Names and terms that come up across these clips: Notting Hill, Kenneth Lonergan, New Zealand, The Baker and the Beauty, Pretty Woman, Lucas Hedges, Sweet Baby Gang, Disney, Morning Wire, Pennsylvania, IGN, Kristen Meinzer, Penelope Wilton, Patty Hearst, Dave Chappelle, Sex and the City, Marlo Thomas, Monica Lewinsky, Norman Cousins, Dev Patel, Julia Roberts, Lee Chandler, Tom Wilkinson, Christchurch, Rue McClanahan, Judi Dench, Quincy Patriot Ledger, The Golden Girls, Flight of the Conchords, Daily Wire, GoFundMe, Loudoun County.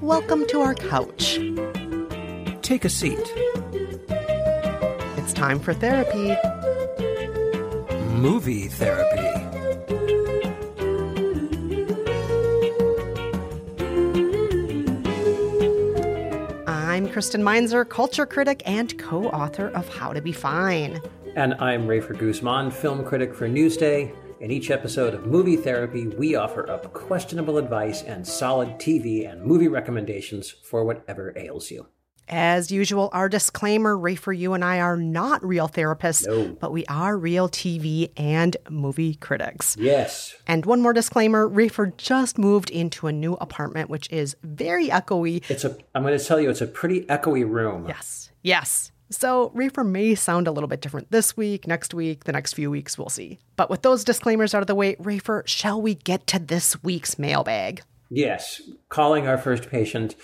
Welcome to our couch. Take a seat. It's time for therapy. Movie therapy. I'm Kristen Meinzer, culture critic and co-author of How to Be Fine. And I'm Rafer Guzman, film critic for Newsday. In each episode of Movie Therapy, we offer up questionable advice and solid TV and movie recommendations for whatever ails you. As usual, our disclaimer, Rafer, you and I are not real therapists, but we are real TV and movie critics. Yes. And one more disclaimer, Rafer just moved into a new apartment, which is very echoey. I'm going to tell you, it's a pretty echoey room. Yes. So Rafer may sound a little bit different this week, next week, the next few weeks, we'll see. But with those disclaimers out of the way, Rafer, shall we get to this week's mailbag? Yes. Calling our first patient,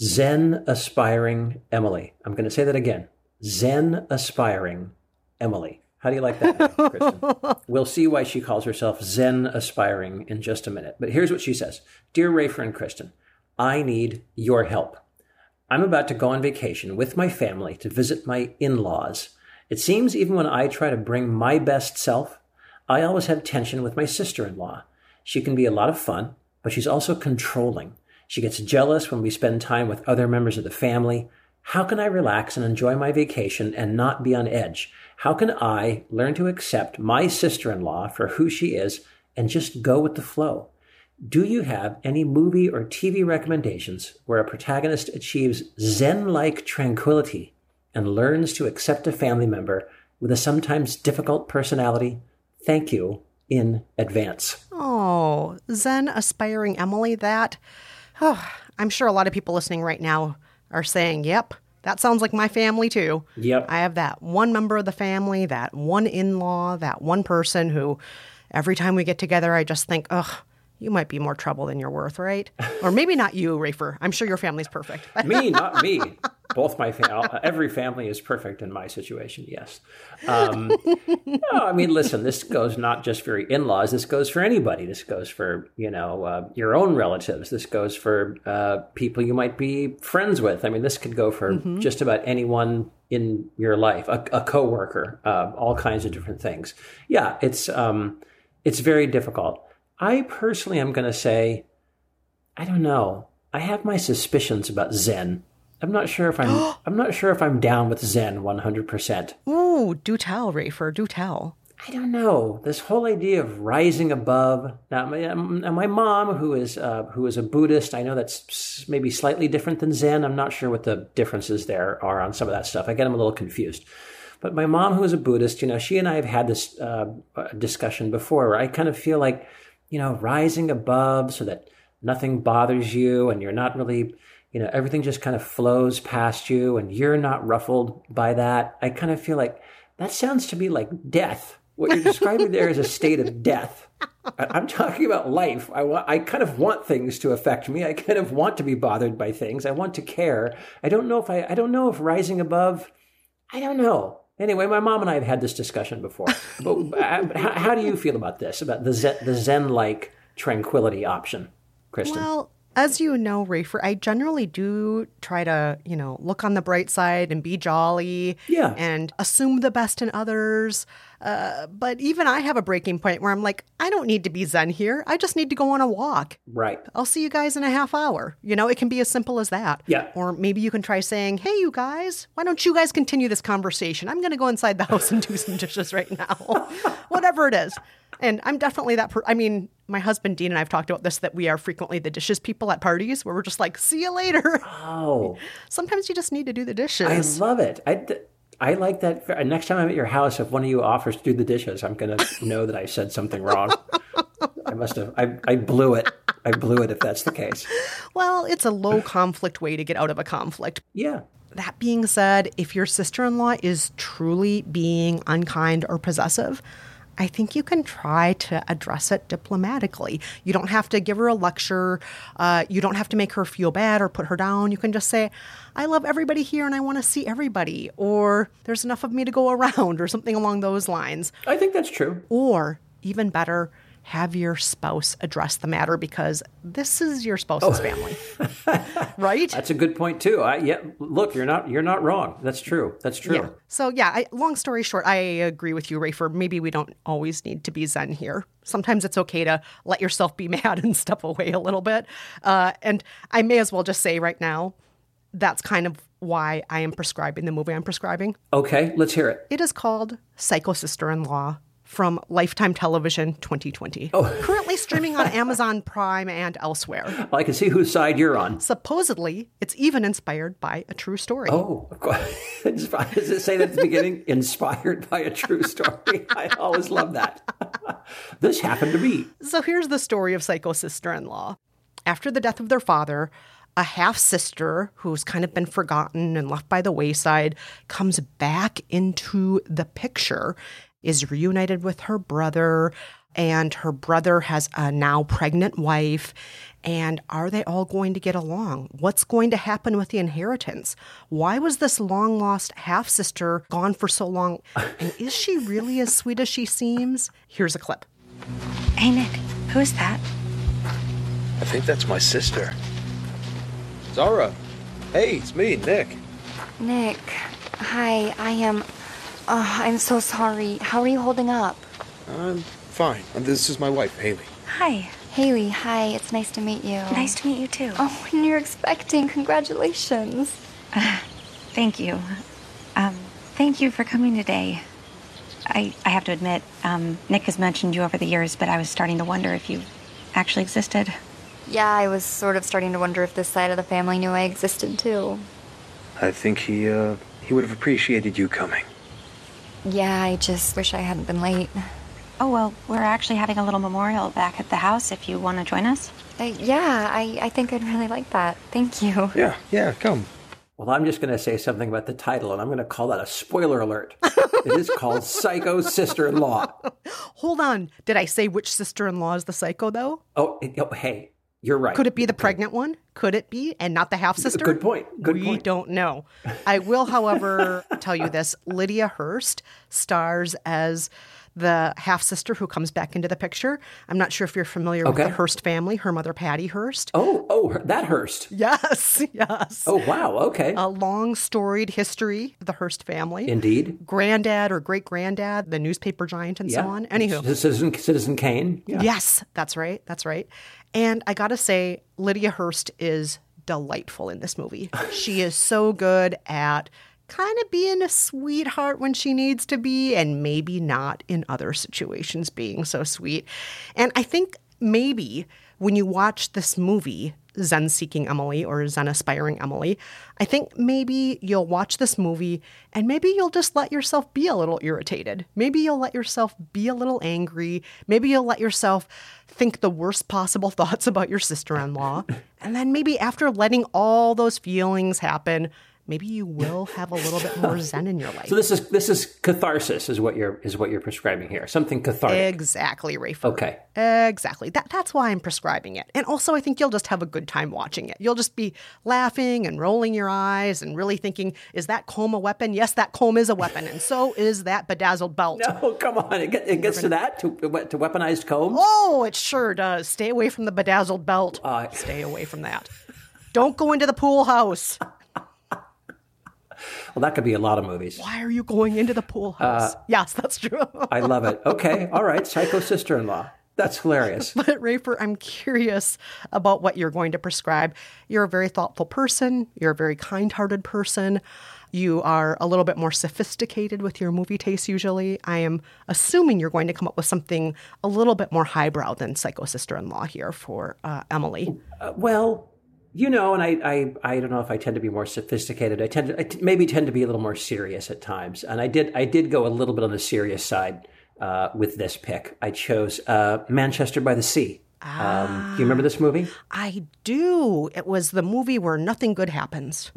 Zen-aspiring Emily. I'm going to say that again. Zen-aspiring Emily. How do you like that, Kristen? We'll see why she calls herself Zen-aspiring in just a minute. But here's what she says. Dear Rafer and Kristen, I need your help. I'm about to go on vacation with my family to visit my in-laws. It seems even when I try to bring my best self, I always have tension with my sister-in-law. She can be a lot of fun, but she's also controlling. She gets jealous when we spend time with other members of the family. How can I relax and enjoy my vacation and not be on edge? How can I learn to accept my sister-in-law for who she is and just go with the flow? Do you have any movie or TV recommendations where a protagonist achieves zen-like tranquility and learns to accept a family member with a sometimes difficult personality? Thank you in advance. Oh, Zen-aspiring Emily, that. Oh, I'm sure a lot of people listening right now are saying, yep, that sounds like my family too. Yep. I have that one member of the family, that one in-law, that one person who every time we get together, I just think, ugh. You might be more trouble than you're worth, right? Or maybe not you, Rafer. I'm sure your family's perfect. Me, not me. Both my every family is perfect in my situation, yes. Listen, this goes not just for your in-laws. This goes for anybody. This goes for, your own relatives. This goes for people you might be friends with. I mean, this could go for just about anyone in your life, a coworker, all kinds of different things. Yeah, it's very difficult. I personally am going to say, I don't know. I have my suspicions about Zen. I'm not sure if I'm down with Zen 100%. Ooh, do tell, Rafer. Do tell. I don't know. This whole idea of rising above. Now, my mom, who is a Buddhist, I know that's maybe slightly different than Zen. I'm not sure what the differences there are on some of that stuff. I get them a little confused. But my mom, who is a Buddhist, she and I have had this discussion before, where I kind of feel like, rising above so that nothing bothers you and you're not really, everything just kind of flows past you and you're not ruffled by that. I kind of feel like that sounds to me like death. What you're describing there is a state of death. I'm talking about life. I kind of want things to affect me. I kind of want to be bothered by things. I want to care. I don't know if rising above, I don't know. Anyway, my mom and I have had this discussion before. But how do you feel about this, about the Zen-like tranquility option, Kristen? Well, As you know, Rafer, I generally do try to, you know, look on the bright side and be jolly and assume the best in others. But even I have a breaking point where I'm like, I don't need to be zen here. I just need to go on a walk. Right. I'll see you guys in a half hour. You know, it can be as simple as that. Yeah. Or maybe you can try saying, hey, you guys, why don't you guys continue this conversation? I'm going to go inside the house and do some dishes right now. Whatever it is. And I'm definitely that person. I mean, my husband, Dean, and I have talked about this, that we are frequently the dishes people at parties where we're just like, see you later. Oh. Sometimes you just need to do the dishes. I love it. I like that. Next time I'm at your house, if one of you offers to do the dishes, I'm going to know that I said something wrong. I must have. I blew it. I blew it if that's the case. Well, it's a low conflict way to get out of a conflict. Yeah. That being said, if your sister-in-law is truly being unkind or possessive, I think you can try to address it diplomatically. You don't have to give her a lecture. You don't have to make her feel bad or put her down. You can just say, I love everybody here and I want to see everybody. Or there's enough of me to go around or something along those lines. I think that's true. Or even better, have your spouse address the matter because this is your spouse's family, right? That's a good point too. Look, you're not wrong. That's true. That's true. Yeah. So long story short, I agree with you, Rafer. Maybe we don't always need to be zen here. Sometimes it's okay to let yourself be mad and step away a little bit. And I may as well just say right now, that's kind of why I am prescribing the movie I'm prescribing. Okay, let's hear it. It is called Psycho Sister-in-Law. From Lifetime Television 2020. Oh. Currently streaming on Amazon Prime and elsewhere. Well, I can see whose side you're on. Supposedly, it's even inspired by a true story. Oh, of course. Does it say that at the beginning? Inspired by a true story. I always love that. This happened to me. So here's the story of Psycho Sister-in-Law. After the death of their father, a half-sister who's kind of been forgotten and left by the wayside comes back into the picture, is reunited with her brother, and her brother has a now pregnant wife. And are they all going to get along? What's going to happen with the inheritance? Why was this long-lost half-sister gone for so long? And is she really as sweet as she seems? Here's a clip. Hey, Nick, who is that? I think that's my sister. Zara. Hey, it's me, Nick. Nick, hi, I am... Oh, I'm so sorry. How are you holding up? I'm fine. This is my wife, Haley. Hi. Haley, hi. It's nice to meet you. Nice to meet you, too. Oh, and you're expecting. Congratulations. Thank you. Thank you for coming today. I have to admit, Nick has mentioned you over the years, but I was starting to wonder if you actually existed. Yeah, I was sort of starting to wonder if this side of the family knew I existed, too. I think he would have appreciated you coming. Yeah, I just wish I hadn't been late. Oh, well, we're actually having a little memorial back at the house if you want to join us. I think I'd really like that. Thank you. Yeah, come. Well, I'm just going to say something about the title, and I'm going to call that a spoiler alert. It is called Psycho Sister-in-Law. Hold on. Did I say which sister-in-law is the psycho, though? Oh, hey, you're right. Could it be the pregnant one? Could it be? And not the half-sister? Good point. We don't know. I will, however, tell you this. Lydia Hearst stars as the half-sister who comes back into the picture. I'm not sure if you're familiar with the Hearst family, her mother, Patty Hearst. Oh, that Hearst. Yes. Oh, wow. Okay. A long storied history of the Hearst family. Indeed. Granddad or great-granddad, the newspaper giant and so on. Anywho. Citizen Kane. Yeah. Yes, that's right. And I got to say, Lydia Hearst is delightful in this movie. She is so good at kind of being a sweetheart when she needs to be and maybe not in other situations being so sweet. And I think maybe when you watch this movie, Zen-Seeking Emily or Zen-Aspiring Emily, I think maybe you'll watch this movie and maybe you'll just let yourself be a little irritated. Maybe you'll let yourself be a little angry. Maybe you'll let yourself think the worst possible thoughts about your sister-in-law. And then maybe after letting all those feelings happen, maybe you will have a little bit more zen in your life. So this is catharsis is what you're prescribing here. Something cathartic. Exactly, Rafer. Okay. Exactly. That's why I'm prescribing it. And also I think you'll just have a good time watching it. You'll just be laughing and rolling your eyes and really thinking, is that comb a weapon? Yes, that comb is a weapon. And so is that bedazzled belt. No, come on. It gets to weaponized combs? Oh, it sure does. Stay away from the bedazzled belt. Stay away from that. Don't go into the pool house. Well, that could be a lot of movies. Why are you going into the pool house? Yes, that's true. I love it. Okay. All right. Psycho Sister-in-Law. That's hilarious. But Rafer, I'm curious about what you're going to prescribe. You're a very thoughtful person. You're a very kind-hearted person. You are a little bit more sophisticated with your movie tastes usually. I am assuming you're going to come up with something a little bit more highbrow than Psycho Sister-in-Law here for Emily. Well... You know, and I don't know if I tend to be more sophisticated. I maybe tend to be a little more serious at times. And I did go a little bit on the serious side with this pick. I chose Manchester by the Sea. Do you remember this movie? I do. It was the movie where nothing good happens.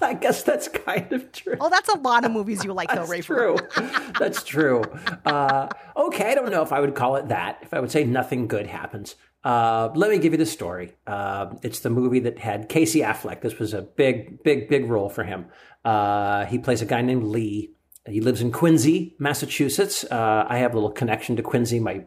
I guess that's kind of true. Oh, that's a lot of movies you like, though, Rafer. That's true. Okay, I don't know if I would call it that. If I would say nothing good happens. Let me give you the story. It's the movie that had Casey Affleck. This was a big, big, big role for him. He plays a guy named Lee. He lives in Quincy, Massachusetts. I have a little connection to Quincy. My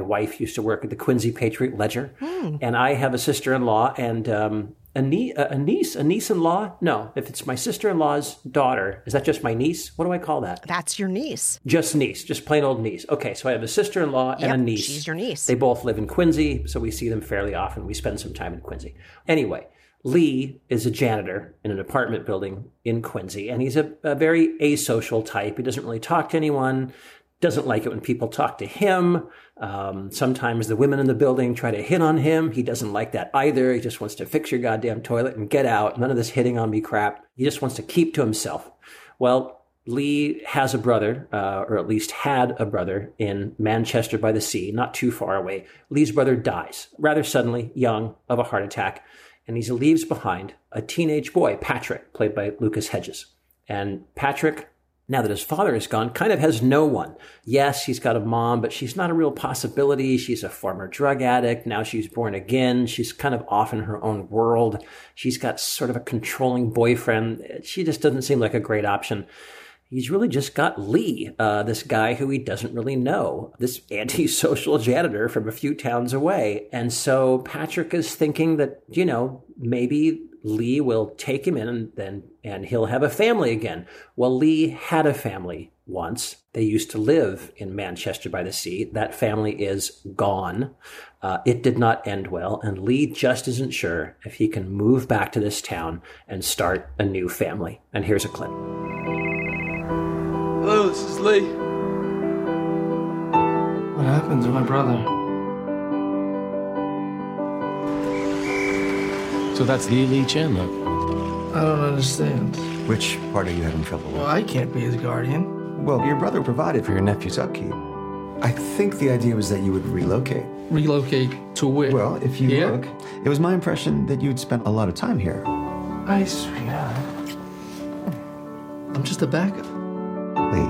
wife used to work at the Quincy Patriot Ledger. Mm. And I have a sister-in-law and a niece-in-law? No, if it's my sister-in-law's daughter, is that just my niece? What do I call that? That's your niece. Just niece, just plain old niece. Okay, so I have a sister-in-law and a niece. She's your niece. They both live in Quincy, so we see them fairly often. We spend some time in Quincy. Anyway, Lee is a janitor in an apartment building in Quincy, and he's a very asocial type. He doesn't really talk to anyone, doesn't like it when people talk to him. Sometimes the women in the building try to hit on him. He doesn't like that either. He just wants to fix your goddamn toilet and get out. None of this hitting on me crap. He just wants to keep to himself. Well, Lee has a brother, or at least had a brother, in Manchester by the Sea, not too far away. Lee's brother dies rather suddenly, young, of a heart attack. And he leaves behind a teenage boy, Patrick, played by Lucas Hedges. And Patrick, now that his father is gone, kind of has no one. Yes, he's got a mom, but she's not a real possibility. She's a former drug addict. Now she's born again. She's kind of off in her own world. She's got sort of a controlling boyfriend. She just doesn't seem like a great option. He's really just got Lee, this guy who he doesn't really know, this antisocial janitor from a few towns away. And so Patrick is thinking that, you know, maybe Lee will take him in and he'll have a family again. Well, Lee had a family once. They used to live in Manchester by the Sea. That family is gone. It did not end well. And Lee just isn't sure if he can move back to this town and start a new family. And here's a clip. Hello, this is Lee. What happened to my brother? So that's Lee Chandler. I don't understand. Which part are you having trouble with? Well, I can't be his guardian. Well, your brother provided for your nephew's upkeep. I think the idea was that you would relocate. Relocate to where? Well, if you look, it was my impression that you'd spent a lot of time here. Hi, sweetheart. I'm just a backup. Lee,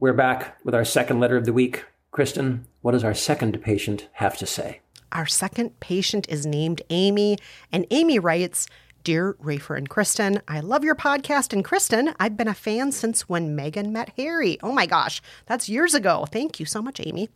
We're back with our second letter of the week. Kristen, what does our second patient have to say? Our second patient is named Amy, and Amy writes, Dear Rafer and Kristen, I love your podcast, and Kristen, I've been a fan since when Meghan met Harry. Oh my gosh, that's years ago. Thank you so much, Amy.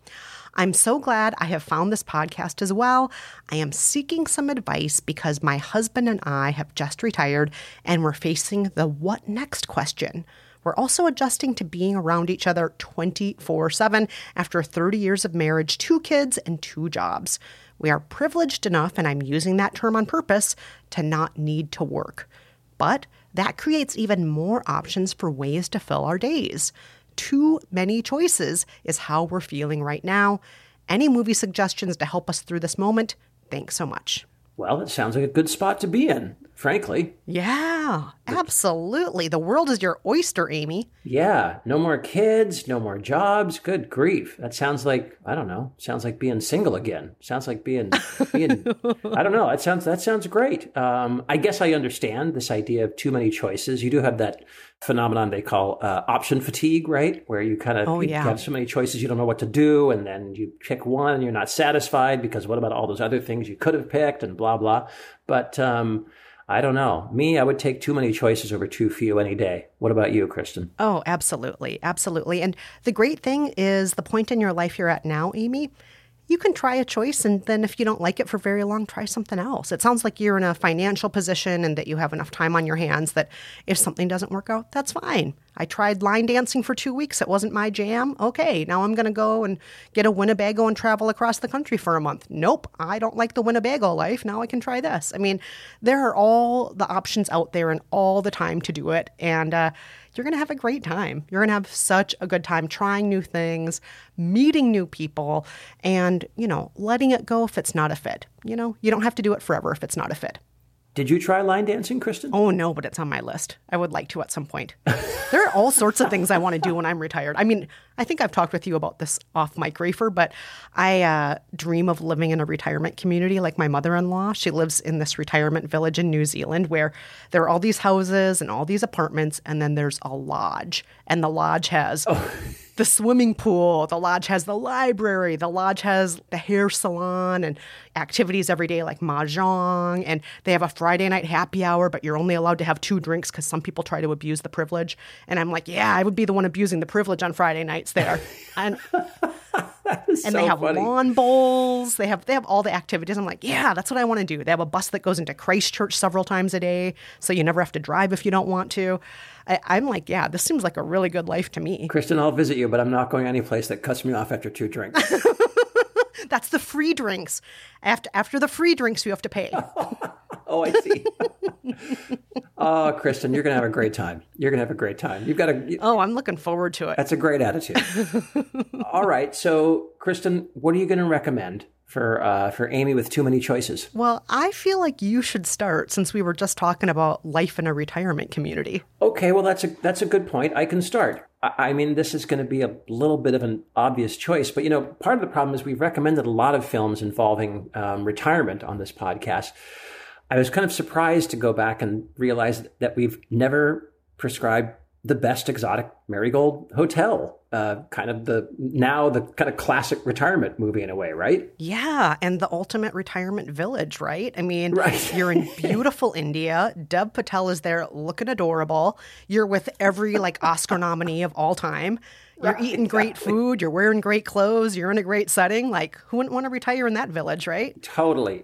I'm so glad I have found this podcast as well. I am seeking some advice because my husband and I have just retired, and we're facing the what next question. We're also adjusting to being around each other 24/7 after 30 years of marriage, 2 kids, and 2 jobs. We are privileged enough, and I'm using that term on purpose, to not need to work. But that creates even more options for ways to fill our days. Too many choices is how we're feeling right now. Any movie suggestions to help us through this moment? Thanks so much. Well, it sounds like a good spot to be in. frankly. Yeah, absolutely. The world is your oyster, Amy. Yeah, no more kids, no more jobs. Good grief. That sounds like, I don't know, sounds like being single again. Sounds like being I don't know. That sounds great. I guess I understand this idea of too many choices. You do have that phenomenon they call option fatigue, right? Where you kind of have so many choices, you don't know what to do. And then you pick one and you're not satisfied because what about all those other things you could have picked and blah, blah. But I don't know. Me, I would take too many choices over too few any day. What about you, Kristen? Oh, absolutely. Absolutely. And the great thing is the point in your life you're at now, Amy, you can try a choice. And then if you don't like it for very long, try something else. It sounds like you're in a financial position and that you have enough time on your hands that if something doesn't work out, that's fine. I tried line dancing for 2 weeks. It wasn't my jam. Okay, now I'm going to go and get a Winnebago and travel across the country for a month. Nope, I don't like the Winnebago life. Now I can try this. I mean, there are all the options out there and all the time to do it. And you're going to have a great time. You're going to have such a good time trying new things, meeting new people, and, you know, letting it go if it's not a fit. You know, you don't have to do it forever if it's not a fit. Did you try line dancing, Kristen? Oh, no, but it's on my list. I would like to at some point. There are all sorts of things I want to do when I'm retired. I mean, I think I've talked with you about this off mic, Rafer, but I dream of living in a retirement community like my mother-in-law. She lives in this retirement village in New Zealand where there are all these houses and all these apartments, and then there's a lodge. And the lodge has... Oh. The swimming pool, the lodge has the library, the lodge has the hair salon and activities every day like mahjong, and they have a Friday night happy hour, but you're only allowed to have 2 drinks because some people try to abuse the privilege. And I'm like, yeah, I would be the one abusing the privilege on Friday nights there. And they have funny. Lawn bowls. They have all the activities. I'm like, yeah, that's what I want to do. They have a bus that goes into Christchurch several times a day, so you never have to drive if you don't want to. I'm like, yeah, this seems like a really good life to me. Kristen, I'll visit you, but I'm not going any place that cuts me off after 2 drinks. That's the free drinks. After the free drinks, you have to pay. Oh, I see. Oh, Kristen, you're going to have a great time. You've got to. Oh, I'm looking forward to it. That's a great attitude. All right. So, Kristen, what are you going to recommend for Amy with too many choices? Well, I feel like you should start since we were just talking about life in a retirement community. Okay, well, that's a good point. I can start. I mean, this is going to be a little bit of an obvious choice, but, you know, part of the problem is we've recommended a lot of films involving retirement on this podcast. I was kind of surprised to go back and realize that we've never prescribed The Best Exotic Marigold Hotel, kind of the classic retirement movie in a way, right? Yeah, and the ultimate retirement village, right? I mean, right. You're in beautiful India. Dev Patel is there looking adorable. You're with every Oscar nominee of all time. You're eating great food. You're wearing great clothes. You're in a great setting. Who wouldn't want to retire in that village, right? Totally.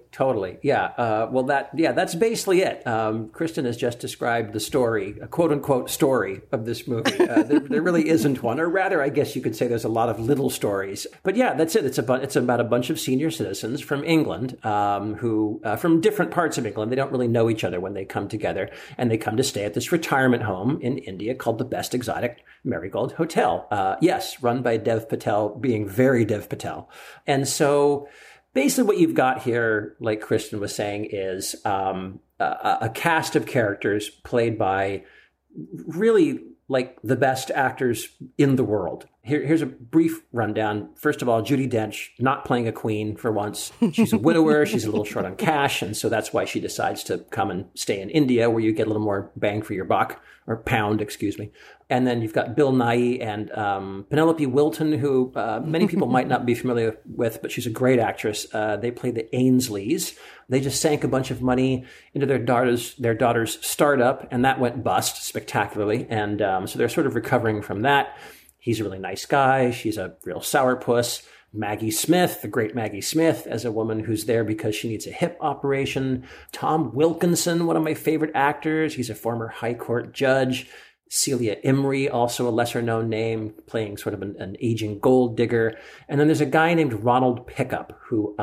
Yeah. That's basically it. Kristen has just described the story, a quote unquote story of this movie. There really isn't one, or rather, I guess you could say there's a lot of little stories. But yeah, that's it. It's about a bunch of senior citizens from England who from different parts of England. They don't really know each other when they come together, and they come to stay at this retirement home in India called the Best Exotic Marigold Hotel. Yes, run by Dev Patel, being very Dev Patel. And so basically what you've got here, like Kristen was saying, is a cast of characters played by really the best actors in the world. Here's a brief rundown. First of all, Judi Dench, not playing a queen for once. She's a widower. She's a little short on cash. And so that's why she decides to come and stay in India where you get a little more bang for your buck, or pound, excuse me. And then you've got Bill Nighy and Penelope Wilton, who many people might not be familiar with, but she's a great actress. They play the Ainsleys. They just sank a bunch of money into their daughter's startup, and that went bust spectacularly. And so they're sort of recovering from that. He's a really nice guy. She's a real sourpuss. Maggie Smith, the great Maggie Smith, as a woman who's there because she needs a hip operation. Tom Wilkinson, one of my favorite actors. He's a former high court judge. Celia Imrie, also a lesser-known name, playing sort of an aging gold digger. And then there's a guy named Ronald Pickup, who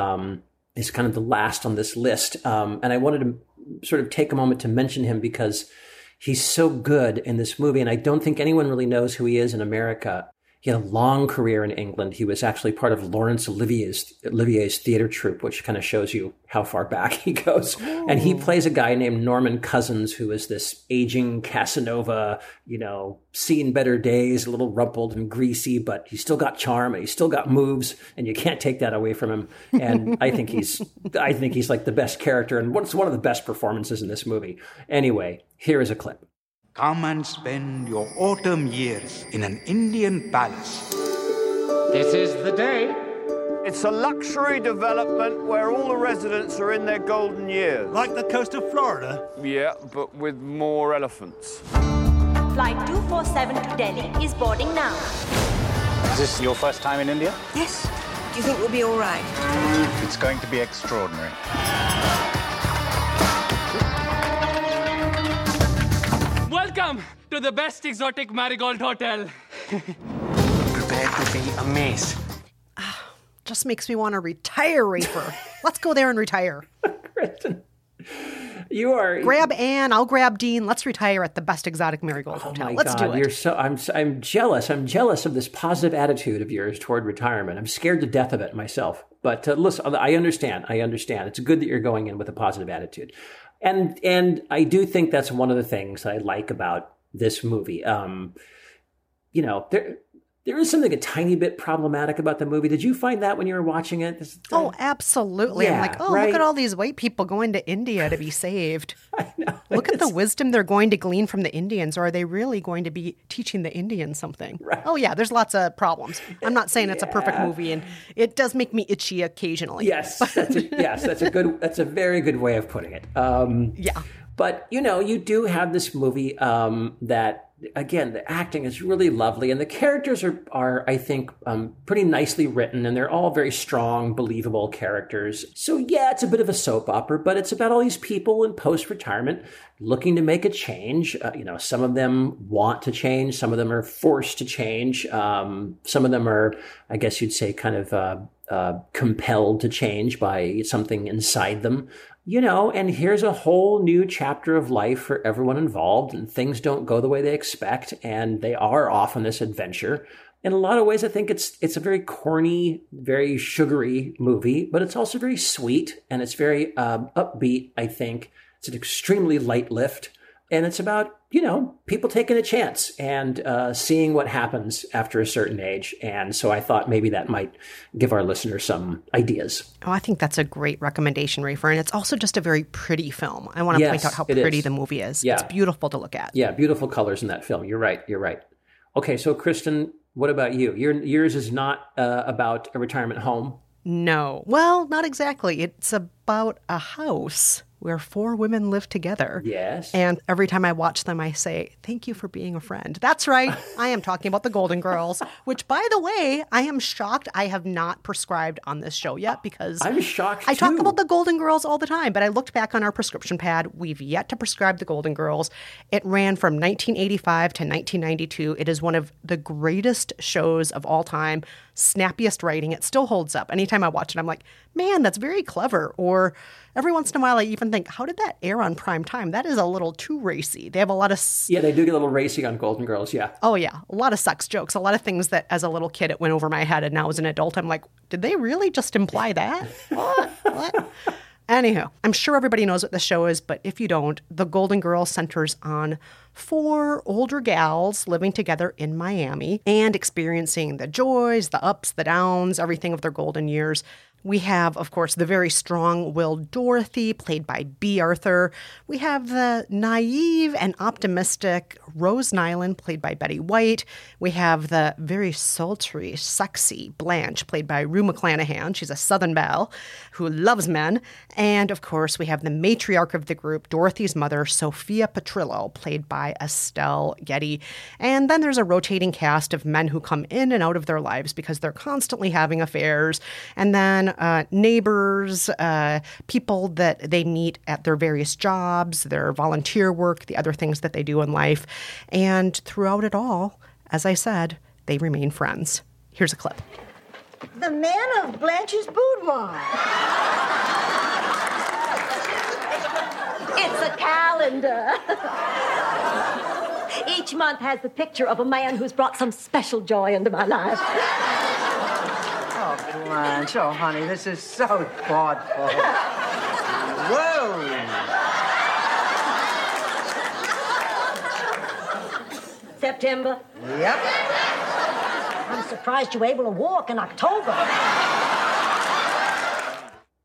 is kind of the last on this list. And I wanted to sort of take a moment to mention him because he's so good in this movie, and I don't think anyone really knows who he is in America. He had a long career in England. He was actually part of Laurence Olivier's theater troupe, which kind of shows you how far back he goes. Ooh. And he plays a guy named Norman Cousins, who is this aging Casanova, you know, seen better days, a little rumpled and greasy, but he's still got charm and he's still got moves, and you can't take that away from him. And I think he's like the best character, and what's one of the best performances in this movie. Anyway, here is a clip. Come and spend your autumn years in an Indian palace. This is the day. It's a luxury development where all the residents are in their golden years. Like the coast of Florida? Yeah, but with more elephants. Flight 247 to Delhi is boarding now. Is this your first time in India? Yes. Do you think we'll be all right? It's going to be extraordinary. Welcome to the Best Exotic Marigold Hotel. Prepare to be amazed. Just makes me want to retire, Rafer. Let's go there and retire. Kristen, you are... Grab Anne, I'll grab Dean. Let's retire at the Best Exotic Marigold Hotel. Let's do it. You're so... I'm jealous. I'm jealous of this positive attitude of yours toward retirement. I'm scared to death of it myself. But listen, I understand. It's good that you're going in with a positive attitude. And I do think that's one of the things that I like about this movie. You know, there is something a tiny bit problematic about the movie. Did you find that when you were watching it? Oh, absolutely. Yeah, I'm like, Look at all these white people going to India to be saved. I know. Look at the wisdom they're going to glean from the Indians, or are they really going to be teaching the Indians something? Right. Oh, yeah, there's lots of problems. I'm not saying it's a perfect movie, and it does make me itchy occasionally. Yes, that's a very good way of putting it. Yeah. But, you know, you do have this movie that, again, the acting is really lovely, and the characters are I think, pretty nicely written, and they're all very strong, believable characters. So, yeah, it's a bit of a soap opera, but it's about all these people in post-retirement looking to make a change. Some of them want to change. Some of them are forced to change. Some of them are, I guess you'd say, kind of compelled to change by something inside them. You know, and here's a whole new chapter of life for everyone involved, and things don't go the way they expect, and they are off on this adventure. In a lot of ways, I think it's a very corny, very sugary movie, but it's also very sweet, and it's very upbeat, I think. It's an extremely light lift, and it's about, you know, people taking a chance and seeing what happens after a certain age. And so I thought maybe that might give our listeners some ideas. Oh, I think that's a great recommendation, Rafer. And it's also just a very pretty film. I want to point out how pretty the movie is. Yeah. It's beautiful to look at. Yeah, beautiful colors in that film. You're right. Okay, so Kristen, what about you? Yours is not about a retirement home. No. Well, not exactly. It's about a house where four women live together. Yes. And every time I watch them, I say, thank you for being a friend. That's right. I am talking about The Golden Girls, which, by the way, I am shocked I have not prescribed on this show yet, because I'm shocked I talk about The Golden Girls all the time, but I looked back on our prescription pad. We've yet to prescribe The Golden Girls. It ran from 1985 to 1992. It is one of the greatest shows of all time. Snappiest writing. It still holds up. Anytime I watch it, I'm like, man, that's very clever. Or every once in a while, I even think, how did that air on prime time? That is a little too racy. They have a lot of... Yeah, they do get a little racy on Golden Girls, yeah. Oh, yeah. A lot of sex jokes. A lot of things that as a little kid, it went over my head. And now as an adult, I'm like, did they really just imply that? What? Anyhow, I'm sure everybody knows what the show is, but if you don't, The Golden Girls centers on four older gals living together in Miami and experiencing the joys, the ups, the downs, everything of their golden years. We have, of course, the very strong-willed Dorothy, played by Bea Arthur. We have the naive and optimistic Rose Nyland, played by Betty White. We have the very sultry, sexy Blanche, played by Rue McClanahan. She's a Southern belle who loves men. And, of course, we have the matriarch of the group, Dorothy's mother, Sophia Petrillo, played by Estelle Getty. And then there's a rotating cast of men who come in and out of their lives because they're constantly having affairs. And then neighbors, people that they meet at their various jobs, their volunteer work, the other things that they do in life. And throughout it all, as I said, they remain friends. Here's a clip. The man of Blanche's boudoir. It's a calendar. Each month has the picture of a man who's brought some special joy into my life. Oh, Blanche. Oh, honey, this is so thoughtful. Whoa! September? Yep. I'm surprised you're able to walk in October.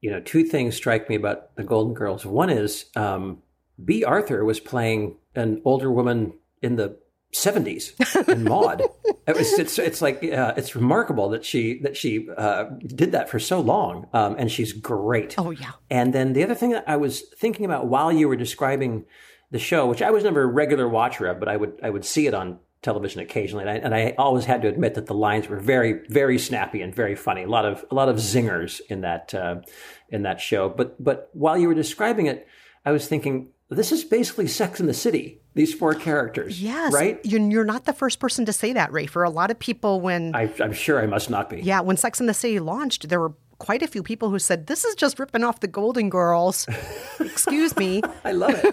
You know, two things strike me about The Golden Girls. One is Bea Arthur was playing an older woman in the 70s in Maude. It's remarkable that she did that for so long, and she's great. Oh, yeah. And then the other thing that I was thinking about while you were describing the show, which I was never a regular watcher of, but I would see it on television occasionally, and I always had to admit that the lines were very, very snappy and very funny. A lot of zingers in that show. But while you were describing it, I was thinking, this is basically Sex and the City. These four characters, yes, right? You're not the first person to say that, Rafer. A lot of people, I'm sure I must not be. Yeah, when Sex and the City launched, there were quite a few people who said, this is just ripping off The Golden Girls. Excuse me. I love it.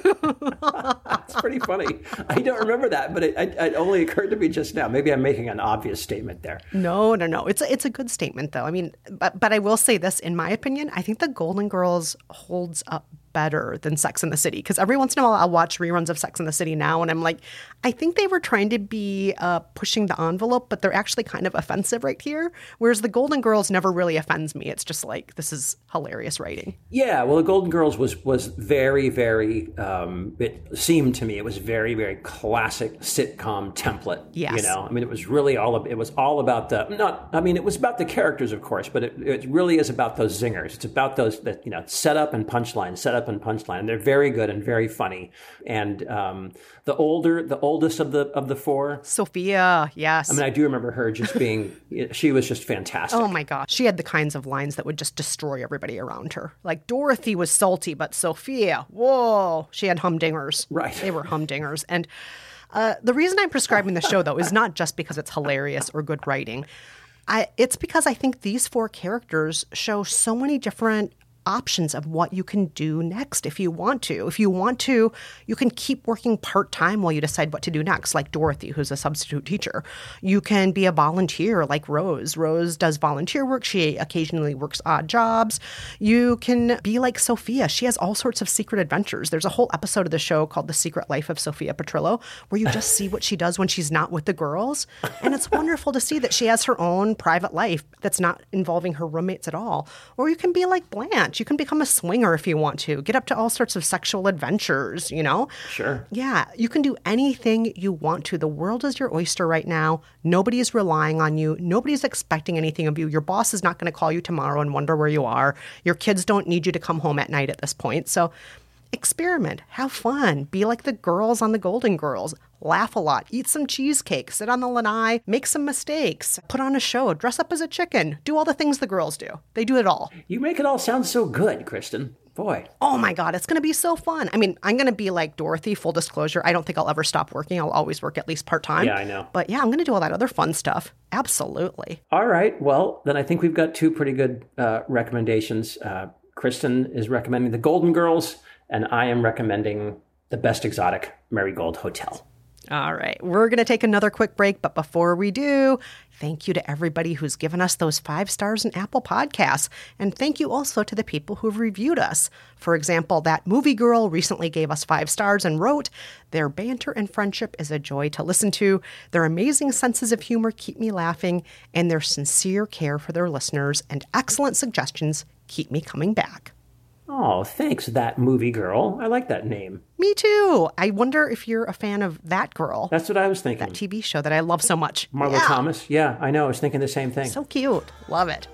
It's pretty funny. I don't remember that, but it only occurred to me just now. Maybe I'm making an obvious statement there. No. It's a good statement, though. I mean, but I will say this, in my opinion, I think The Golden Girls holds up better than Sex and the City, because every once in a while I'll watch reruns of Sex and the City now, and I'm like, I think they were trying to be pushing the envelope, but they're actually kind of offensive right here, whereas The Golden Girls never really offends me. It's just like, this is hilarious writing. Yeah, well, The Golden Girls was very, very, it seemed to me, it was very, very classic sitcom template. Yes. You know, I mean, it was really it was about the characters, of course, but it really is about those zingers. It's about those, that, you know, set up and punchline, and they're very good and very funny. And the oldest of the four, Sophia, yes. I mean, I do remember her just being, she was just fantastic. Oh my gosh, she had the kinds of lines that would just destroy everybody around her. Like, Dorothy was salty, but Sophia, whoa, she had humdingers. Right, they were humdingers. And the reason I'm prescribing the show, though, is not just because it's hilarious or good writing. It's because I think these four characters show so many different options of what you can do next if you want to. If you want to, you can keep working part-time while you decide what to do next, like Dorothy, who's a substitute teacher. You can be a volunteer like Rose. Rose does volunteer work. She occasionally works odd jobs. You can be like Sophia. She has all sorts of secret adventures. There's a whole episode of the show called The Secret Life of Sophia Petrillo, where you just see what she does when she's not with the girls. And it's wonderful to see that she has her own private life that's not involving her roommates at all. Or you can be like Blanche. You can become a swinger if you want to. Get up to all sorts of sexual adventures, you know? Sure. Yeah. You can do anything you want to. The world is your oyster right now. Nobody is relying on you. Nobody's expecting anything of you. Your boss is not going to call you tomorrow and wonder where you are. Your kids don't need you to come home at night at this point. So experiment. Have fun. Be like the girls on The Golden Girls. Laugh a lot. Eat some cheesecake. Sit on the lanai. Make some mistakes. Put on a show. Dress up as a chicken. Do all the things the girls do. They do it all. You make it all sound so good, Kristen. Boy. Oh, my God. It's going to be so fun. I mean, I'm going to be like Dorothy, full disclosure. I don't think I'll ever stop working. I'll always work at least part-time. Yeah, I know. But yeah, I'm going to do all that other fun stuff. Absolutely. All right. Well, then I think we've got two pretty good recommendations. Kristen is recommending The Golden Girls, and I am recommending The Best Exotic Marigold Hotel. All right. We're going to take another quick break. But before we do, thank you to everybody who's given us those 5 stars in Apple Podcasts. And thank you also to the people who've reviewed us. For example, that movie girl recently gave us 5 stars and wrote, "Their banter and friendship is a joy to listen to. Their amazing senses of humor keep me laughing, and their sincere care for their listeners and excellent suggestions keep me coming back." Oh, thanks, That Movie Girl. I like that name. Me too. I wonder if you're a fan of That Girl. That's what I was thinking. That TV show that I love so much. Marlo Thomas. Yeah, I know. I was thinking the same thing. So cute. Love it.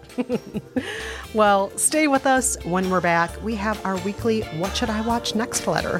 Well, stay with us. When we're back, we have our weekly What Should I Watch Next letter.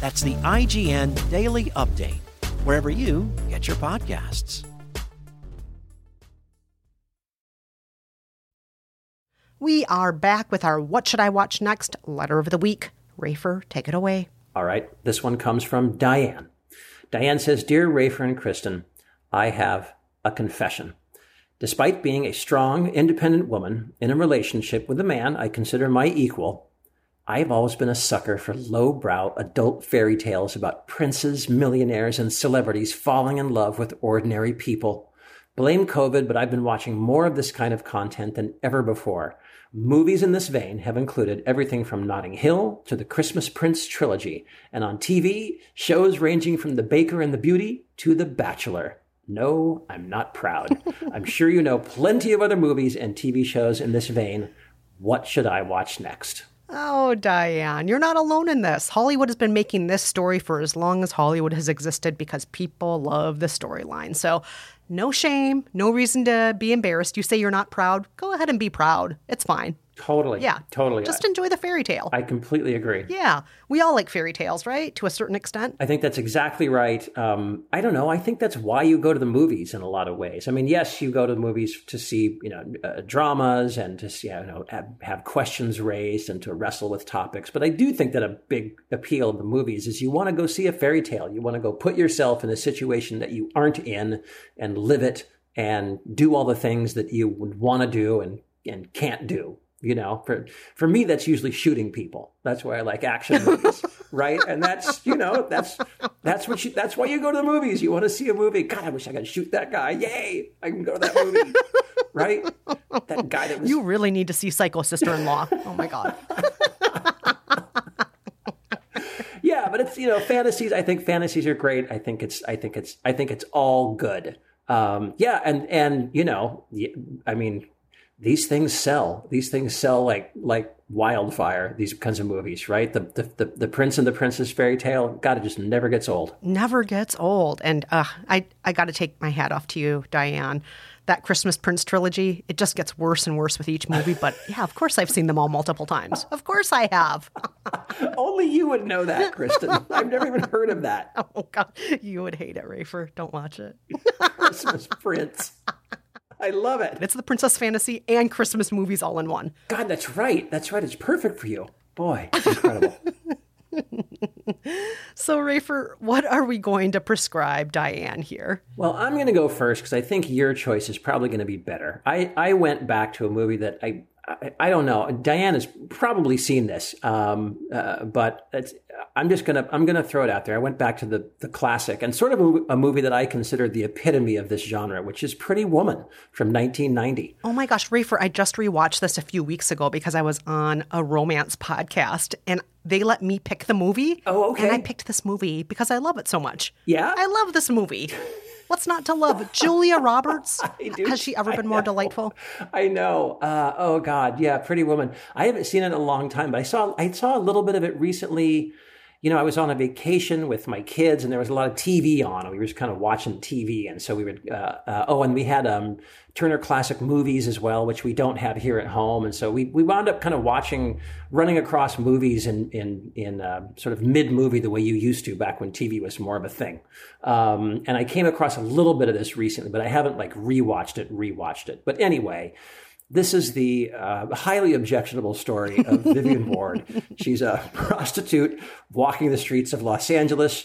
That's the IGN Daily Update, wherever you get your podcasts. We are back with our What Should I Watch Next letter of the week. Rafer, take it away. All right. This one comes from Diane. Diane says, Dear Rafer and Kristen, I have a confession. Despite being a strong, independent woman in a relationship with a man I consider my equal, I've always been a sucker for lowbrow adult fairy tales about princes, millionaires, and celebrities falling in love with ordinary people. Blame COVID, but I've been watching more of this kind of content than ever before. Movies in this vein have included everything from Notting Hill to the Christmas Prince trilogy, and on TV, shows ranging from The Baker and the Beauty to The Bachelor. No, I'm not proud. I'm sure you know plenty of other movies and TV shows in this vein. What should I watch next? Oh, Diane, you're not alone in this. Hollywood has been making this story for as long as Hollywood has existed because people love the storyline. So no shame, no reason to be embarrassed. You say you're not proud. Go ahead and be proud. It's fine. Totally. Yeah. Totally. Just enjoy the fairy tale. I completely agree. Yeah. We all like fairy tales, right? To a certain extent. I think that's exactly right. I don't know. I think that's why you go to the movies in a lot of ways. I mean, yes, you go to the movies to see, dramas and to see, have questions raised and to wrestle with topics. But I do think that a big appeal of the movies is you want to go see a fairy tale. You want to go put yourself in a situation that you aren't in and live it and do all the things that you would want to do and can't do. You know, for me, that's usually shooting people. That's why I like action movies, right? And that's why you go to the movies. You want to see a movie. God, I wish I could shoot that guy. Yay, I can go to that movie, right? That guy that was... You really need to see Psycho Sister-in-Law. Oh, my God. Yeah, but it's, fantasies. I think fantasies are great. I think it's all good. I mean... These things sell. These things sell like wildfire, these kinds of movies, right? The Prince and the Princess fairy tale, God, it just never gets old. Never gets old. And I got to take my hat off to you, Diane. That Christmas Prince trilogy, it just gets worse and worse with each movie. But yeah, of course I've seen them all multiple times. Of course I have. Only you would know that, Kristen. I've never even heard of that. Oh, God. You would hate it, Rafer. Don't watch it. Christmas Prince. I love it. It's the princess fantasy and Christmas movies all in one. God, that's right. That's right. It's perfect for you. Boy, it's incredible. So, Rafer, what are we going to prescribe Diane here? Well, I'm going to go first because I think your choice is probably going to be better. I went back to a movie that I don't know. Diane has probably seen this, but I'm gonna throw it out there. I went back to the classic and sort of a movie that I consider the epitome of this genre, which is Pretty Woman from 1990. Oh my gosh, Rafer! I just rewatched this a few weeks ago because I was on a romance podcast and they let me pick the movie. Oh, okay. And I picked this movie because I love it so much. Yeah, I love this movie. What's not to love? Julia Roberts? Has she ever been more delightful? I know. Oh, God. Yeah, Pretty Woman. I haven't seen it in a long time, but I saw a little bit of it recently. you know, I was on a vacation with my kids and there was a lot of TV on. We were just kind of watching TV. And so we would, and we had Turner Classic Movies as well, which we don't have here at home. And so we wound up kind of running across movies in sort of mid-movie the way you used to back when TV was more of a thing. And I came across a little bit of this recently, but I haven't like rewatched it. But anyway, this is the highly objectionable story of Vivian Ward. She's a prostitute walking the streets of Los Angeles.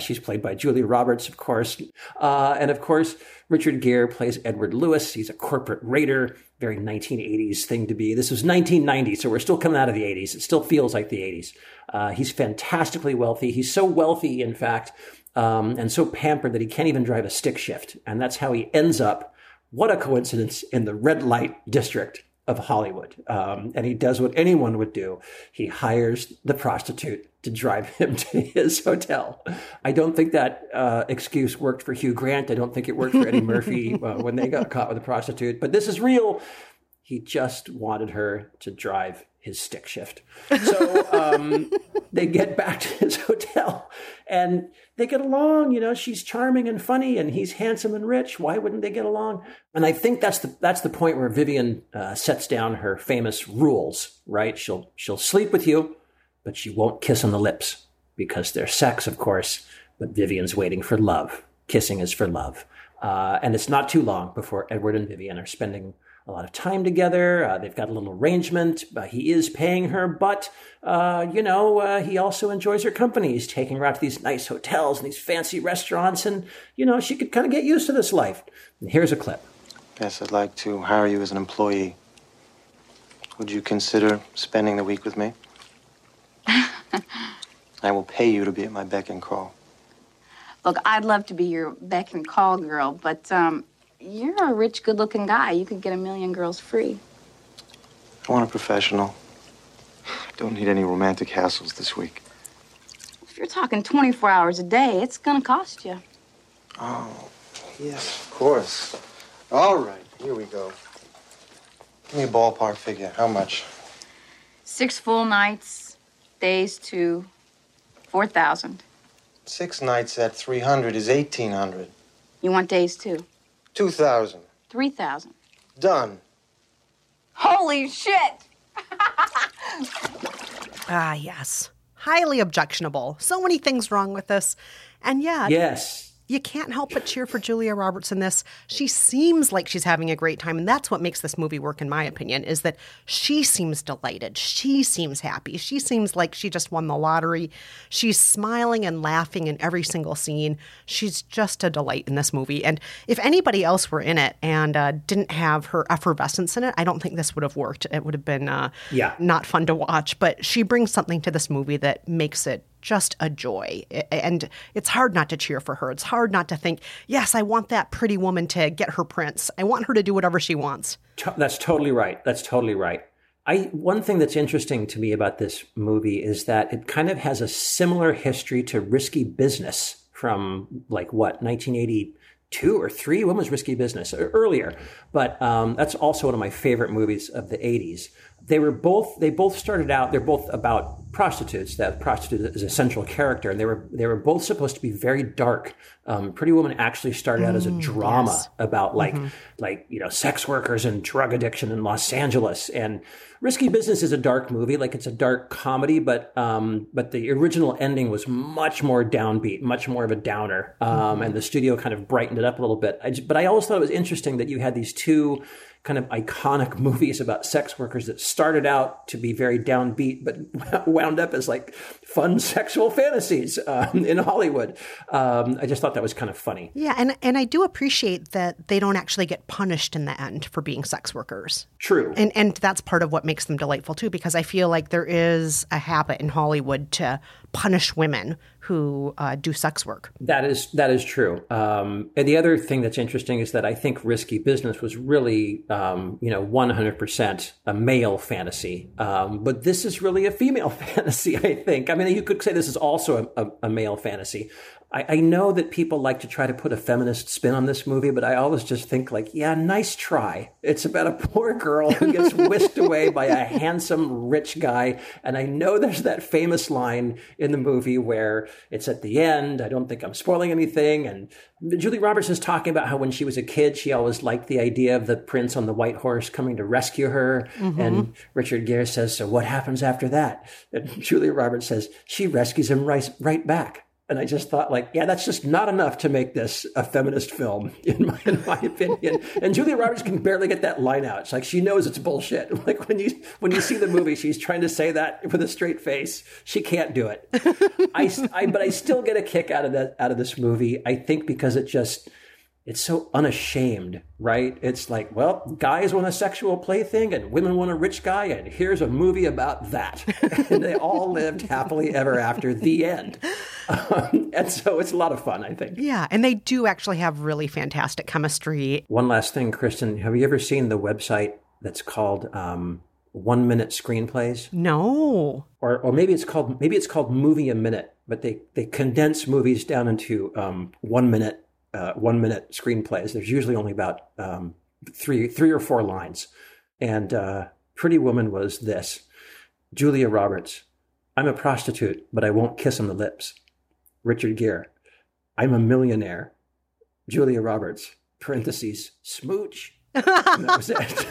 She's played by Julia Roberts, of course. And of course, Richard Gere plays Edward Lewis. He's a corporate raider, very 1980s thing to be. This was 1990, so we're still coming out of the 80s. It still feels like the 80s. He's fantastically wealthy. He's so wealthy, in fact, and so pampered that he can't even drive a stick shift. And that's how he ends up. What a coincidence, in the red light district of Hollywood. And he does what anyone would do. He hires the prostitute to drive him to his hotel. I don't think that excuse worked for Hugh Grant. I don't think it worked for Eddie Murphy when they got caught with a prostitute. But this is real. He just wanted her to drive his stick shift. So they get back to his hotel and they get along. You know, she's charming and funny and he's handsome and rich. Why wouldn't they get along? And I think that's the point where Vivian sets down her famous rules, right? She'll sleep with you, but she won't kiss on the lips because there's sex, of course. But Vivian's waiting for love. Kissing is for love. And it's not too long before Edward and Vivian are spending a lot of time together. They've got a little arrangement. He is paying her, but, he also enjoys her company. He's taking her out to these nice hotels and these fancy restaurants. And, you know, she could kind of get used to this life. And here's a clip. Yes, I'd like to hire you as an employee. Would you consider spending the week with me? I will pay you to be at my beck and call. Look, I'd love to be your beck and call girl, but, you're a rich, good-looking guy. You could get 1 million girls free. I want a professional. I don't need any romantic hassles this week. If you're talking 24 hours a day, it's gonna cost you. Oh, yes, of course. All right, here we go. Give me a ballpark figure. How much? 6 full nights, days to 4,000. 6 nights at 300 is 1,800. You want days too? 2,000. 3,000. Done. Holy shit! Ah, yes. Highly objectionable. So many things wrong with this. And yeah. Yes. You can't help but cheer for Julia Roberts in this. She seems like she's having a great time, and that's what makes this movie work, in my opinion, is that she seems delighted. She seems happy. She seems like she just won the lottery. She's smiling and laughing in every single scene. She's just a delight in this movie. And if anybody else were in it and didn't have her effervescence in it, I don't think this would have worked. It would have been not fun to watch. But she brings something to this movie that makes it just a joy. And it's hard not to cheer for her. It's hard not to think, yes, I want that pretty woman to get her prince. I want her to do whatever she wants. That's totally right. That's totally right. One thing that's interesting to me about this movie is that it kind of has a similar history to Risky Business from 1982 or 3? When was Risky Business? Earlier. But that's also one of my favorite movies of the 80s. They both started out, they're both about prostitutes. That prostitute is a central character. And they were both supposed to be very dark. Pretty Woman actually started out as a drama about sex workers and drug addiction in Los Angeles. And Risky Business is a dark movie, it's a dark comedy, but the original ending was much more downbeat, much more of a downer. And the studio kind of brightened it up a little bit. But I always thought it was interesting that you had these two kind of iconic movies about sex workers that started out to be very downbeat, but wound up as fun sexual fantasies in Hollywood. I just thought that was kind of funny. Yeah, and I do appreciate that they don't actually get punished in the end for being sex workers. True. And that's part of what makes them delightful too, because I feel like there is a habit in Hollywood to punish women who do sex work. That is true. And the other thing that's interesting is that I think Risky Business was really, 100% a male fantasy. But this is really a female fantasy, I think. I mean, you could say this is also a male fantasy. I know that people like to try to put a feminist spin on this movie, but I always just think like, yeah, nice try. It's about a poor girl who gets whisked away by a handsome, rich guy. And I know there's that famous line in the movie where it's at the end. I don't think I'm spoiling anything. And Julia Roberts is talking about how when she was a kid, she always liked the idea of the prince on the white horse coming to rescue her. Mm-hmm. And Richard Gere says, so what happens after that? And Julia Roberts says, she rescues him right back. And I just thought like, yeah, that's just not enough to make this a feminist film, in my opinion. And Julia Roberts can barely get that line out. It's like, she knows it's bullshit. Like when you see the movie, she's trying to say that with a straight face. She can't do it. But I still get a kick out of this movie, I think, because it's so unashamed, right? It's like, well, guys want a sexual plaything and women want a rich guy, and here's a movie about that. And they all lived happily ever after, the end. And so it's a lot of fun, I think. Yeah, and they do actually have really fantastic chemistry. One last thing, Kristen, have you ever seen the website that's called 1 Minute Screenplays? No. Or maybe it's called Movie a Minute, but they condense movies down into 1 minute. 1 minute screenplays. There's usually only about three or four lines. And Pretty Woman was this. Julia Roberts, I'm a prostitute, but I won't kiss on the lips. Richard Gere, I'm a millionaire. Julia Roberts, parentheses, smooch. And that was it.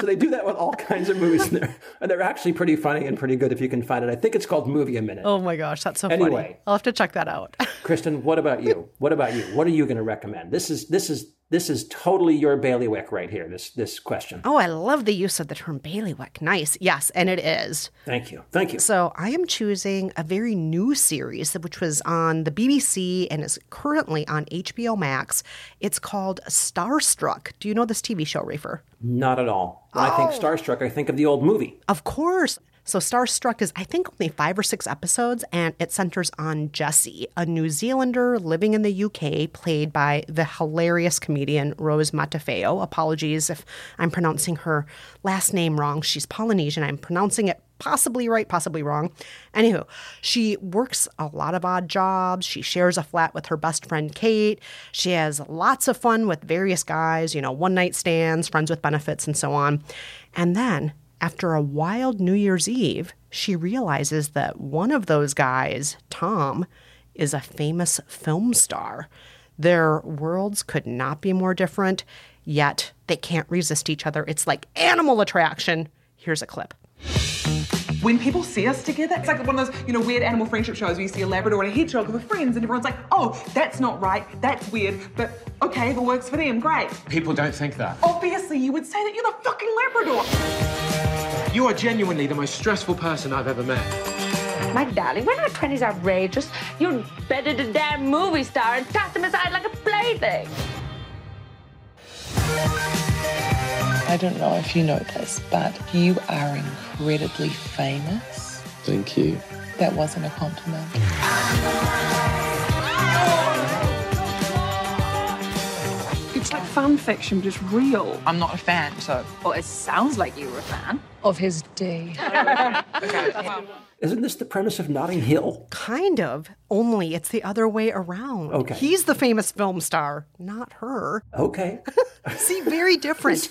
So they do that with all kinds of movies in there. And they're actually pretty funny and pretty good if you can find it. I think it's called Movie a Minute. Oh my gosh, that's so funny. Anyway, I'll have to check that out. Kristen, what about you? What are you going to recommend? This is totally your bailiwick right here, this question. Oh, I love the use of the term bailiwick. Nice. Yes, and it is. Thank you. So I am choosing a very new series, which was on the BBC and is currently on HBO Max. It's called Starstruck. Do you know this TV show, Rafer? Not at all. When I think Starstruck, I think of the old movie. Of course. So Starstruck is, I think, only 5 or 6 episodes, and it centers on Jessie, a New Zealander living in the UK, played by the hilarious comedian Rose Matafeo. Apologies if I'm pronouncing her last name wrong. She's Polynesian. I'm pronouncing it possibly right, possibly wrong. Anywho, she works a lot of odd jobs. She shares a flat with her best friend, Kate. She has lots of fun with various guys, one-night stands, friends with benefits, and so on. And then, after a wild New Year's Eve, she realizes that one of those guys, Tom, is a famous film star. Their worlds could not be more different, yet they can't resist each other. It's like animal attraction. Here's a clip. When people see us together, it's like one of those, weird animal friendship shows where you see a Labrador and a hedgehog with friends and everyone's like, oh, that's not right, that's weird, but okay, if it works for them, great. People don't think that. Obviously, you would say that you're the fucking Labrador. You are genuinely the most stressful person I've ever met. My darling, when our 20s are outrageous, you're better than a damn movie star and toss them aside like a plaything. I don't know if you know this, but you are incredibly famous. Thank you. That wasn't a compliment. It's like fan fiction, just real. I'm not a fan, so... Well, it sounds like you were a fan. Of his day. Okay. Isn't this the premise of Notting Hill? Kind of, only it's the other way around. Okay. He's the famous film star, not her. Okay. See, very different.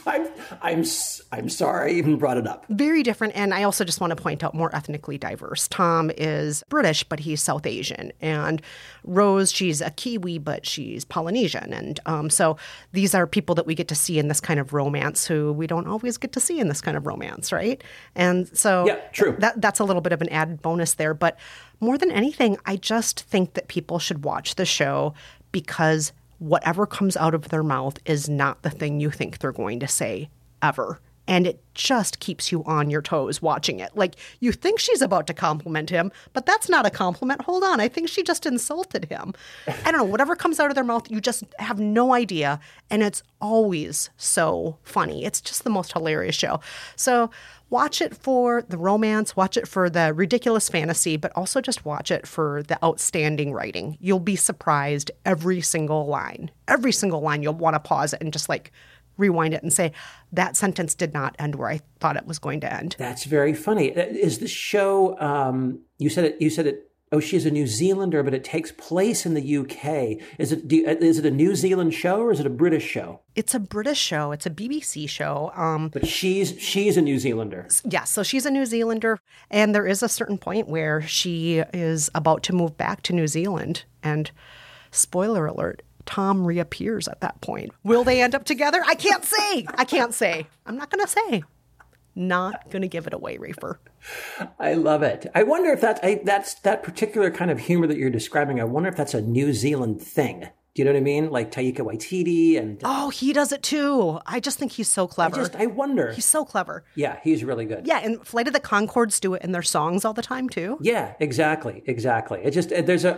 I'm sorry I even brought it up. Very different, and I also just want to point out more ethnically diverse. Tom is British, but he's South Asian. And Rose, she's a Kiwi, but she's Polynesian. And so these are people that we get to see in this kind of romance who we don't always get to see in this kind of romance, right? And so yeah, true. That's a little bit of an added bonus there. But more than anything, I just think that people should watch the show because whatever comes out of their mouth is not the thing you think they're going to say ever. And it just keeps you on your toes watching it. Like, you think she's about to compliment him, but that's not a compliment. Hold on. I think she just insulted him. I don't know. Whatever comes out of their mouth, you just have no idea. And it's always so funny. It's just the most hilarious show. So watch it for the romance, watch it for the ridiculous fantasy, but also just watch it for the outstanding writing. You'll be surprised every single line. Every single line, you'll want to pause it and just like rewind it and say, that sentence did not end where I thought it was going to end. That's very funny. Is the show, you said it oh, she's a New Zealander, but it takes place in the UK. Is it a New Zealand show or is it a British show? It's a British show. It's a BBC show. But she's a New Zealander. Yeah, so she's a New Zealander. And there is a certain point where she is about to move back to New Zealand. And spoiler alert, Tom reappears at that point. Will they end up together? I can't say. I'm not going to say. Not going to give it away, Rafer. I love it. I wonder if that's that particular kind of humor that you're describing. I wonder if that's a New Zealand thing. Do you know what I mean? Like Taika Waititi and... Oh, he does it too. I just think he's so clever. I wonder. He's so clever. Yeah, he's really good. Yeah, and Flight of the Conchords do it in their songs all the time too. Yeah, exactly. I